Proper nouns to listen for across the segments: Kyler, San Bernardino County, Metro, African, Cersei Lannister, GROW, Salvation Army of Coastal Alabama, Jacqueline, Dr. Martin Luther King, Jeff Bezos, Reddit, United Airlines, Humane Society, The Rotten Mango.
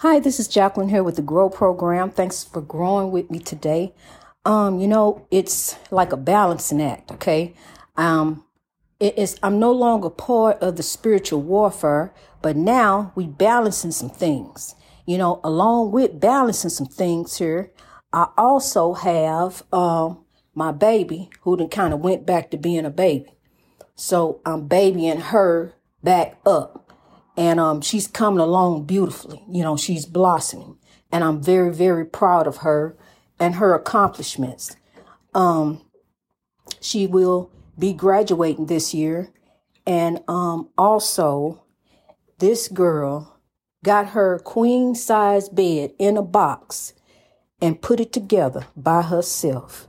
Hi, this is Jacqueline here with the GROW program. Thanks for growing with me today. It's like a balancing act, okay? I'm no longer part of the spiritual warfare, but now we balancing some things. Along with balancing some things here, I also have my baby who then kind of went back to being a baby. So I'm babying her back up. And she's coming along beautifully. She's blossoming. And I'm very, very proud of her and her accomplishments. She will be graduating this year. And also, this girl got her queen-size bed in a box and put it together by herself.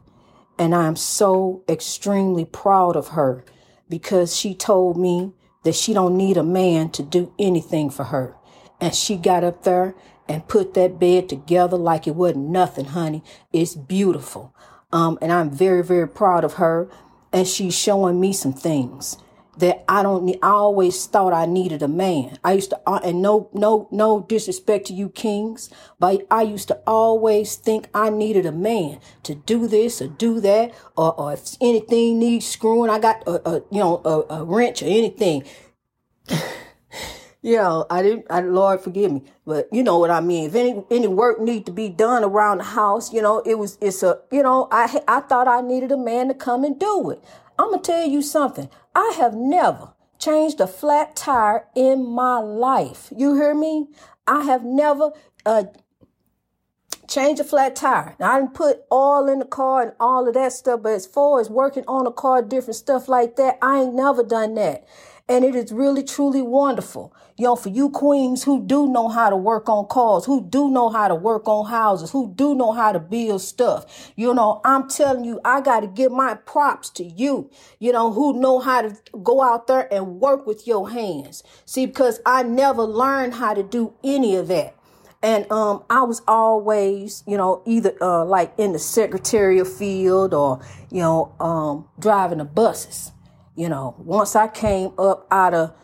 And I'm so extremely proud of her because she told me that she don't need a man to do anything for her. And she got up there and put that bed together like it wasn't nothing, honey. It's beautiful. And I'm very, very proud of her. And she's showing me some things that I don't need. I always thought I needed a man. I used to, and no disrespect to you kings, but I used to always think I needed a man to do this or do that, or if anything needs screwing, I got a wrench or anything. Lord forgive me, but you know what I mean. If any work need to be done around the house, I thought I needed a man to come and do it. I'm going to tell you something. I have never changed a flat tire in my life. You hear me? I have never changed a flat tire. Now, I didn't put oil in the car and all of that stuff, but as far as working on a car, different stuff like that, I ain't never done that. And it is really, truly wonderful. For you queens who do know how to work on cars, who do know how to work on houses, who do know how to build stuff. I'm telling you, I got to give my props to you, who know how to go out there and work with your hands. See, because I never learned how to do any of that. And I was always, either like in the secretarial field or, driving the buses. Once I came up out of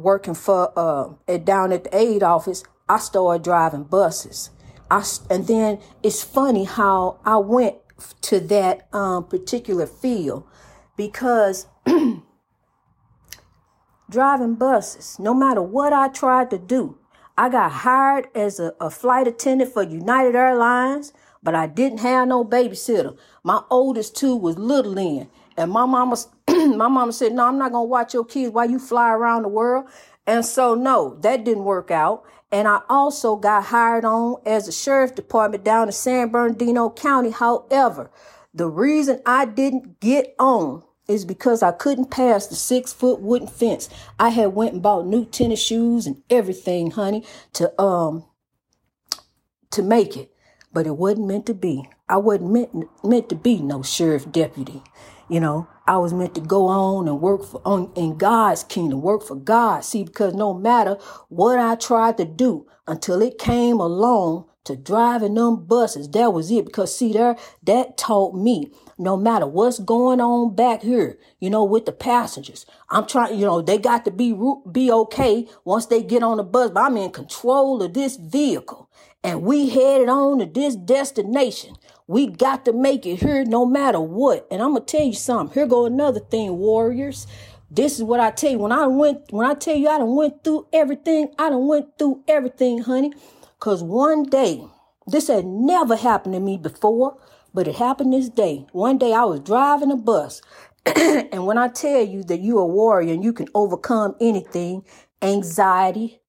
working for down at the aid office, I started driving buses. And then it's funny how I went to that particular field because driving buses, no matter what I tried to do, I got hired as a flight attendant for United Airlines, but I didn't have no babysitter. My oldest two was little then. And my mama said, no, I'm not going to watch your kids while you fly around the world. And so, no, that didn't work out. And I also got hired on as a sheriff's department down in San Bernardino County. However, the reason I didn't get on is because I couldn't pass the 6-foot wooden fence. I had went and bought new tennis shoes and everything, honey, to make it. But it wasn't meant to be. I wasn't meant to be no sheriff deputy. I was meant to go on and work in God's kingdom, work for God. See, because no matter what I tried to do until it came along to driving them buses, that was it. Because see there, that taught me no matter what's going on back here, with the passengers, I'm trying, they got to be okay once they get on the bus, but I'm in control of this vehicle and we headed on to this destination. We got to make it here no matter what. And I'm going to tell you something. Here go another thing, warriors. This is what I tell you. When I tell you I done went through everything, honey. Because one day, this had never happened to me before, but it happened this day. One day I was driving a bus. And when I tell you that you're a warrior and you can overcome anything, anxiety.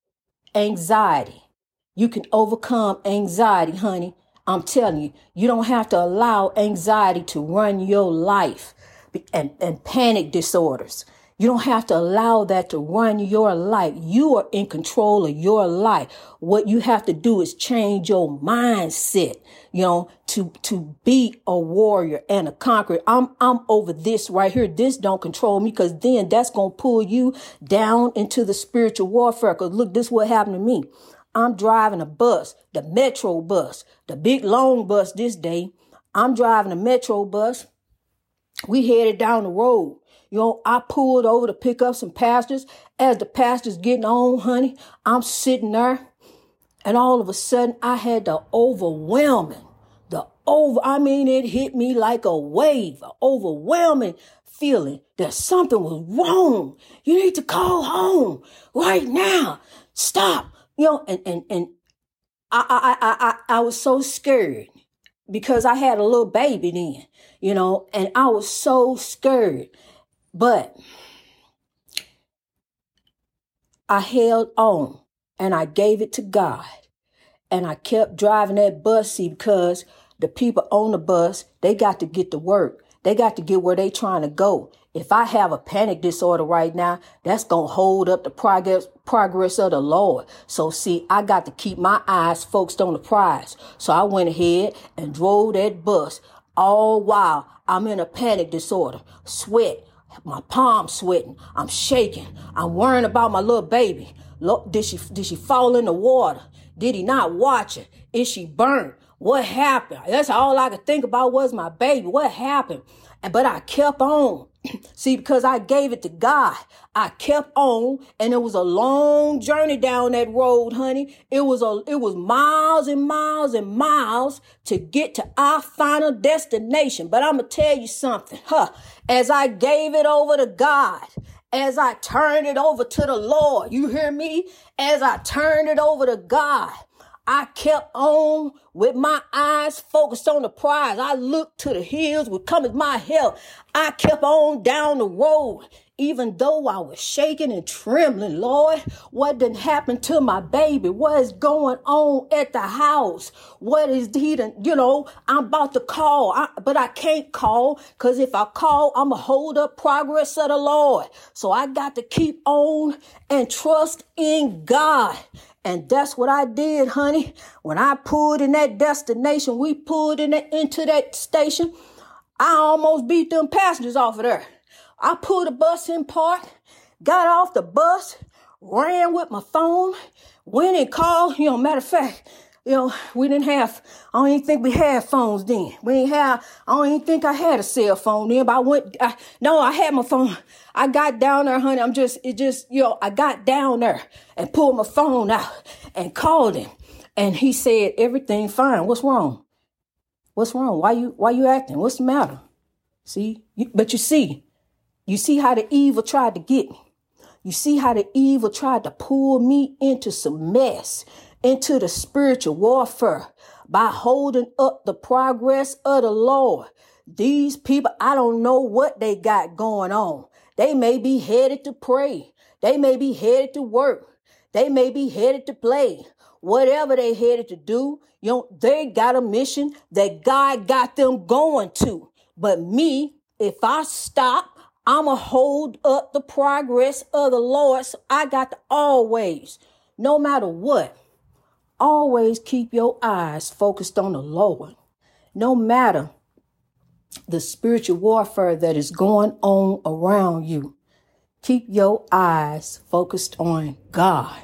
You can overcome anxiety, honey. I'm telling you, you don't have to allow anxiety to run your life and panic disorders. You don't have to allow that to run your life. You are in control of your life. What you have to do is change your mindset, to be a warrior and a conqueror. I'm over this right here. This don't control me because then that's going to pull you down into the spiritual warfare. Because look, this is what happened to me. I'm driving a bus, the Metro bus, the big long bus this day. I'm driving a Metro bus. We headed down the road. I pulled over to pick up some pastors. As the pastor's getting on, honey, I'm sitting there. And all of a sudden, I had the overwhelming, it hit me like a wave, an overwhelming feeling that something was wrong. You need to call home right now. Stop. You know, and I was so scared because I had a little baby then, you know, and I was so scared. But I held on and I gave it to God, and I kept driving that bus, because the people on the bus, they got to get to work. They got to get where they trying to go. If I have a panic disorder right now, that's going to hold up the progress of the Lord. So see, I got to keep my eyes focused on the prize. So I went ahead and drove that bus, all while I'm in a panic disorder, sweat, my palms sweating, I'm shaking, I'm worrying about my little baby. Look, did she fall in the water? Did he not watch her? Is she burnt? What happened? That's all I could think about was my baby. What happened? But I kept on. See, because I gave it to God, I kept on, and it was a long journey down that road, honey. It was miles and miles and miles to get to our final destination. But I'm going to tell you something, as I gave it over to God, as I turned it over to the Lord, you hear me? As I turned it over to God, I kept on with my eyes focused on the prize. I looked to the hills would come as my help. I kept on down the road, even though I was shaking and trembling. Lord, what done happened to my baby? What is going on at the house? What is he done? You know, I'm about to call, but I can't call, because if I call, I'm going to hold up progress of the Lord. So I got to keep on and trust in God. And that's what I did, honey. When I pulled in that destination, we pulled into that station, I almost beat them passengers off of there. I pulled the bus in park, got off the bus, ran with my phone, went and called. You know, matter of fact, you know, we didn't have, I don't even think we had phones then. We didn't have, I don't even think I had a cell phone then, but I had my phone. I got down there, honey. I got down there and pulled my phone out and called him. And he said, everything fine. What's wrong? What's wrong? Why you acting? What's the matter? See, you see how the evil tried to get me. You see how the evil tried to pull me into some mess, into the spiritual warfare, by holding up the progress of the Lord. These people, I don't know what they got going on. They may be headed to pray. They may be headed to work. They may be headed to play. Whatever they headed to do, you know, they got a mission that God got them going to. But me, if I stop, I'ma hold up the progress of the Lord. So I got to always, no matter what, always keep your eyes focused on the Lord, no matter the spiritual warfare that is going on around you. Keep your eyes focused on God,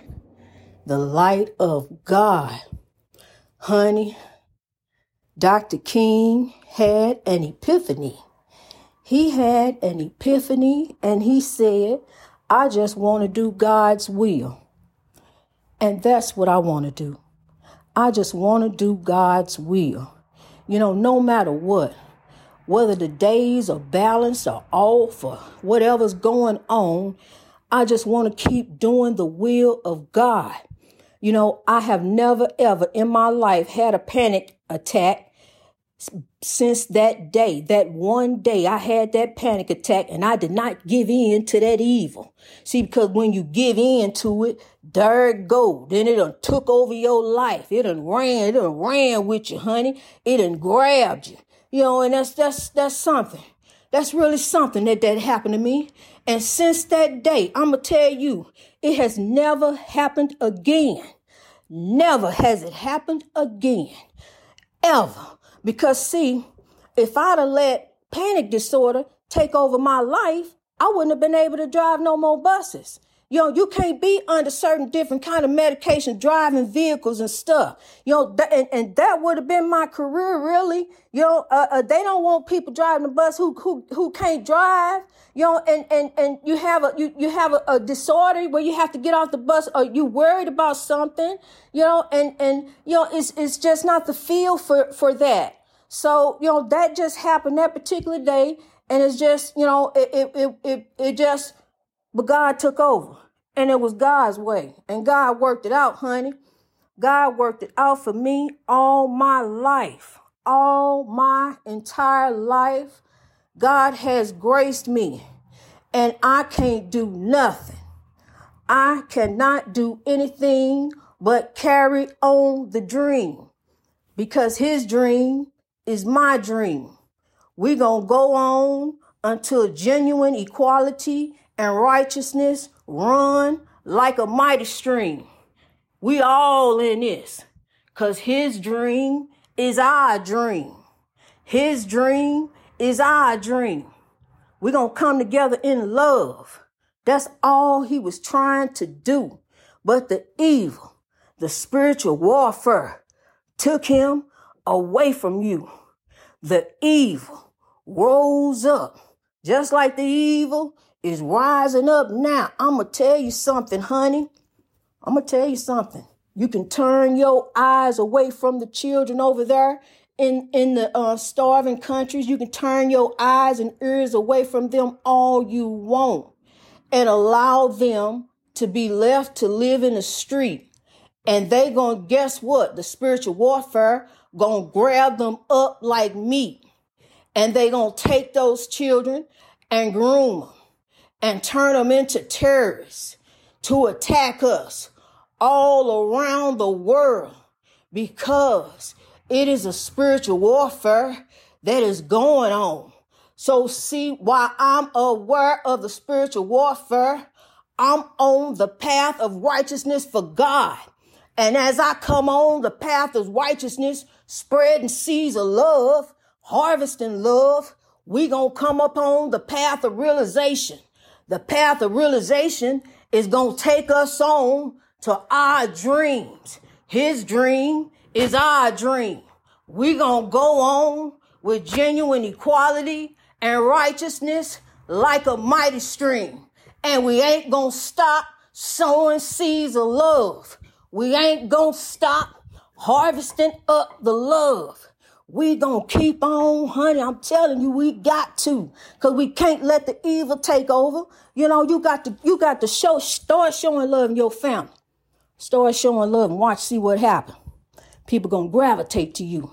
the light of God. Honey, Dr. King had an epiphany. He had an epiphany, and he said, I just want to do God's will. And that's what I want to do. I just want to do God's will. You know, no matter what, whether the days are balanced or off or whatever's going on, I just want to keep doing the will of God. You know, I have never, ever in my life had a panic attack since that day. That one day I had that panic attack, and I did not give in to that evil. See, because when you give in to it, there it go. Then it done took over your life. It done ran with you, honey. It done grabbed you. You know, and that's something. That's really something that happened to me. And since that day, I'm going to tell you, it has never happened again. Never has it happened again. Ever. Because see, if I'd have let panic disorder take over my life, I wouldn't have been able to drive no more buses. You know, you can't be under certain different kind of medication, driving vehicles and stuff. You know, and that would have been my career, really. You know, they don't want people driving the bus who can't drive. You know, and you have a disorder where you have to get off the bus, or you worried about something. You know, and you know, it's just not the field for that. So you know, that just happened that particular day, and it's just, you know, it just. But God took over, and it was God's way, and God worked it out, honey. God worked it out for me all my life, all my entire life. God has graced me, and I can't do nothing. I cannot do anything but carry on the dream, because his dream is my dream. We're going to go on until genuine equality and righteousness run like a mighty stream. We all in this, because his dream is our dream. His dream is our dream. We're going to come together in love. That's all he was trying to do. But the evil, the spiritual warfare, took him away from you. The evil rose up, just like the evil is rising up now. I'm going to tell you something, honey. I'm going to tell you something. You can turn your eyes away from the children over there in the starving countries. You can turn your eyes and ears away from them all you want and allow them to be left to live in the street. And they going to, guess what? The spiritual warfare going to grab them up like meat. And they going to take those children and groom them and turn them into terrorists to attack us all around the world, because it is a spiritual warfare that is going on. So see, while I'm aware of the spiritual warfare, I'm on the path of righteousness for God. And as I come on the path of righteousness, spreading seeds of love, harvesting love, we gonna come up on the path of realization. The path of realization is going to take us on to our dreams. His dream is our dream. We're going to go on with genuine equality and righteousness like a mighty stream. And we ain't going to stop sowing seeds of love. We ain't going to stop harvesting up the love. We gonna keep on, honey. I'm telling you, we got to, cause we can't let the evil take over. You know, you got to start showing love in your family. Start showing love and watch, see what happens. People gonna gravitate to you.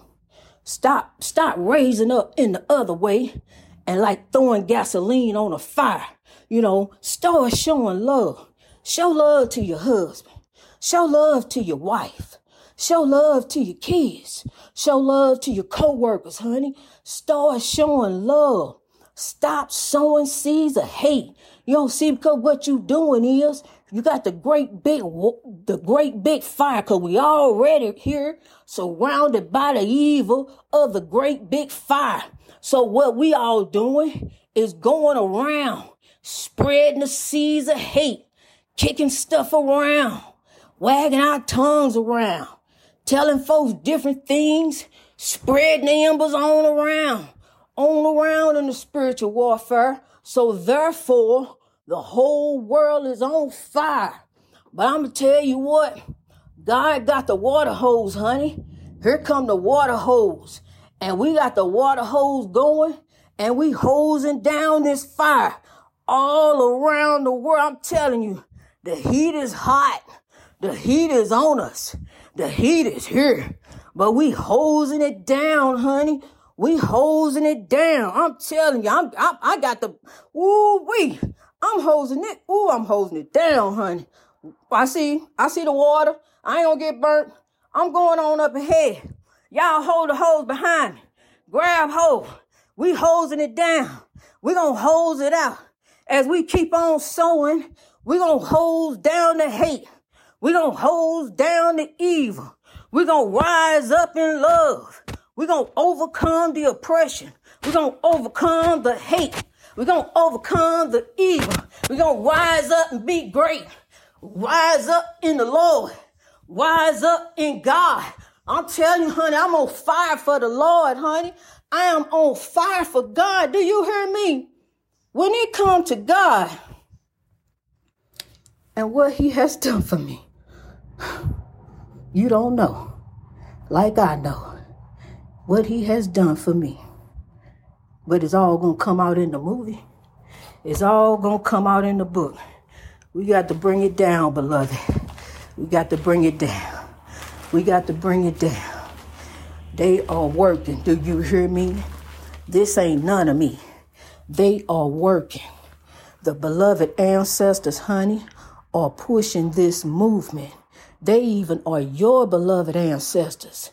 Stop raising up in the other way, and like throwing gasoline on a fire. You know, start showing love. Show love to your husband. Show love to your wife. Show love to your kids. Show love to your coworkers, honey. Start showing love. Stop sowing seeds of hate. You don't see, because what you doing is you got the great big fire, because we already here surrounded by the evil of the great big fire. So what we all doing is going around, spreading the seeds of hate, kicking stuff around, wagging our tongues around, telling folks different things, spreading the embers on around in the spiritual warfare. So therefore, the whole world is on fire. But I'm going to tell you what, God got the water hose, honey. Here come the water hose. And we got the water hose going, and we hosing down this fire all around the world. I'm telling you, the heat is hot. The heat is on us. The heat is here, but we hosing it down, honey. We hosing it down. I'm telling you, I got the, ooh wee. I'm hosing it down, honey. I see the water. I ain't gonna get burnt. I'm going on up ahead. Y'all hold the hose behind me. Grab hold. We hosing it down. We gonna hose it out. As we keep on sowing, we gonna hose down the hate. We're going to hose down the evil. We're going to rise up in love. We're going to overcome the oppression. We're going to overcome the hate. We're going to overcome the evil. We're going to rise up and be great. Rise up in the Lord. Rise up in God. I'm telling you, honey, I'm on fire for the Lord, honey. I am on fire for God. Do you hear me? When it comes to God and what he has done for me, you don't know, like I know, what he has done for me. But it's all going to come out in the movie. It's all going to come out in the book. We got to bring it down, beloved. We got to bring it down. We got to bring it down. They are working. Do you hear me? This ain't none of me. They are working. The beloved ancestors, honey, are pushing this movement. They even are your beloved ancestors.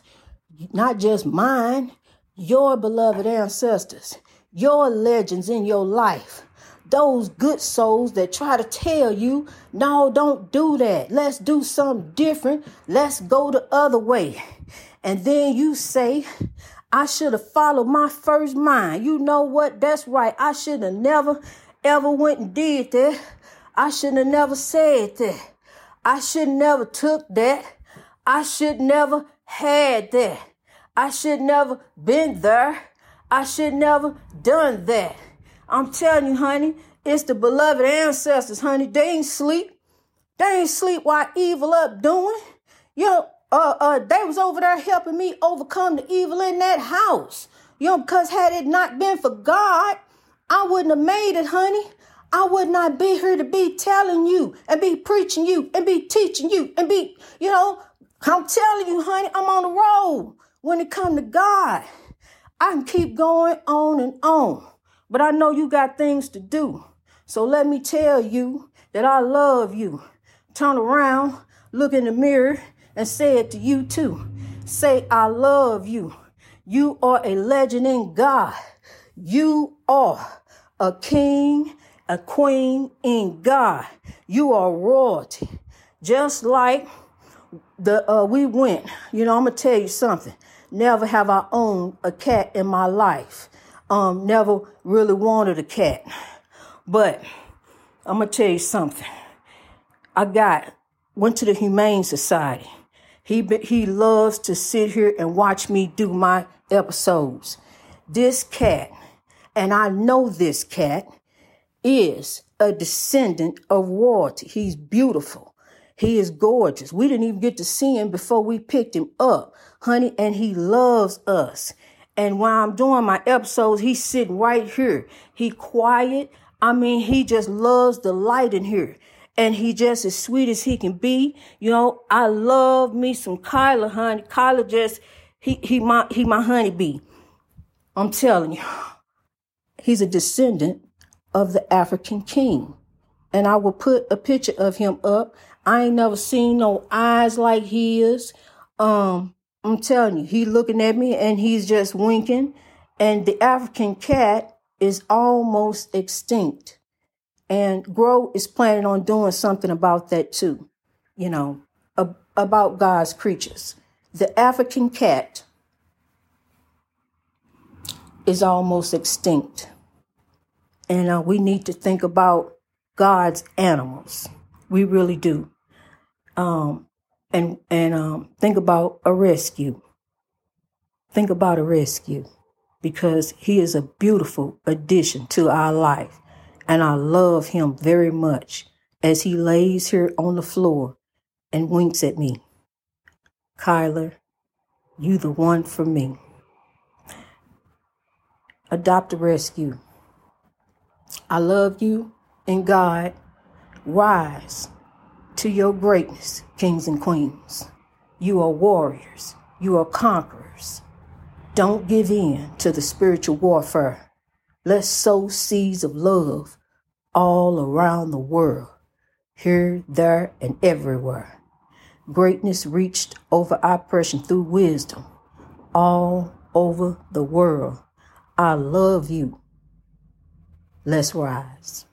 Not just mine, your beloved ancestors, your legends in your life. Those good souls that try to tell you, no, don't do that. Let's do something different. Let's go the other way. And then you say, I should have followed my first mind. You know what? That's right. I should have never, ever went and did that. I should have never said that. I should never took that. I should never had that. I should never been there. I should never done that. I'm telling you, honey, it's the beloved ancestors, honey. They ain't sleep. They ain't sleep while evil up doing. They was over there helping me overcome the evil in that house. Because had it not been for God, I wouldn't have made it, honey. I would not be here to be telling you and be preaching you and be teaching you and be, I'm telling you, honey, I'm on the road. When it comes to God, I can keep going on and on. But I know you got things to do. So let me tell you that I love you. Turn around, look in the mirror, and say it to you too. Say, I love you. You are a legend in God. You are a king, a queen in God. You are royalty. Just like we went. I'm going to tell you something. Never have I owned a cat in my life. Never really wanted a cat. But I'm going to tell you something. Went to the Humane Society. He loves to sit here and watch me do my episodes. This cat, and I know this cat, is a descendant of royalty. He's beautiful. He is gorgeous. We didn't even get to see him before we picked him up, honey, and he loves us. And while I'm doing my episodes, he's sitting right here. He quiet. I mean, he just loves the light in here. And he just as sweet as he can be. I love me some Kyler, honey. Kyler just, he my honeybee. I'm telling you, he's a descendant of the African king. And I will put a picture of him up. I ain't never seen no eyes like his. I'm telling you, he looking at me and he's just winking. And the African cat is almost extinct. And GROW is planning on doing something about that too, about God's creatures. The African cat is almost extinct. And we need to think about God's animals. We really do. Think about a rescue. Think about a rescue because he is a beautiful addition to our life. And I love him very much as he lays here on the floor and winks at me. Kyler, you the one for me. Adopt a rescue. I love you and God. Rise to your greatness, kings and queens. You are warriors. You are conquerors. Don't give in to the spiritual warfare. Let's sow seeds of love all around the world, here, there, and everywhere. Greatness reached over oppression through wisdom all over the world. I love you. Let's rise.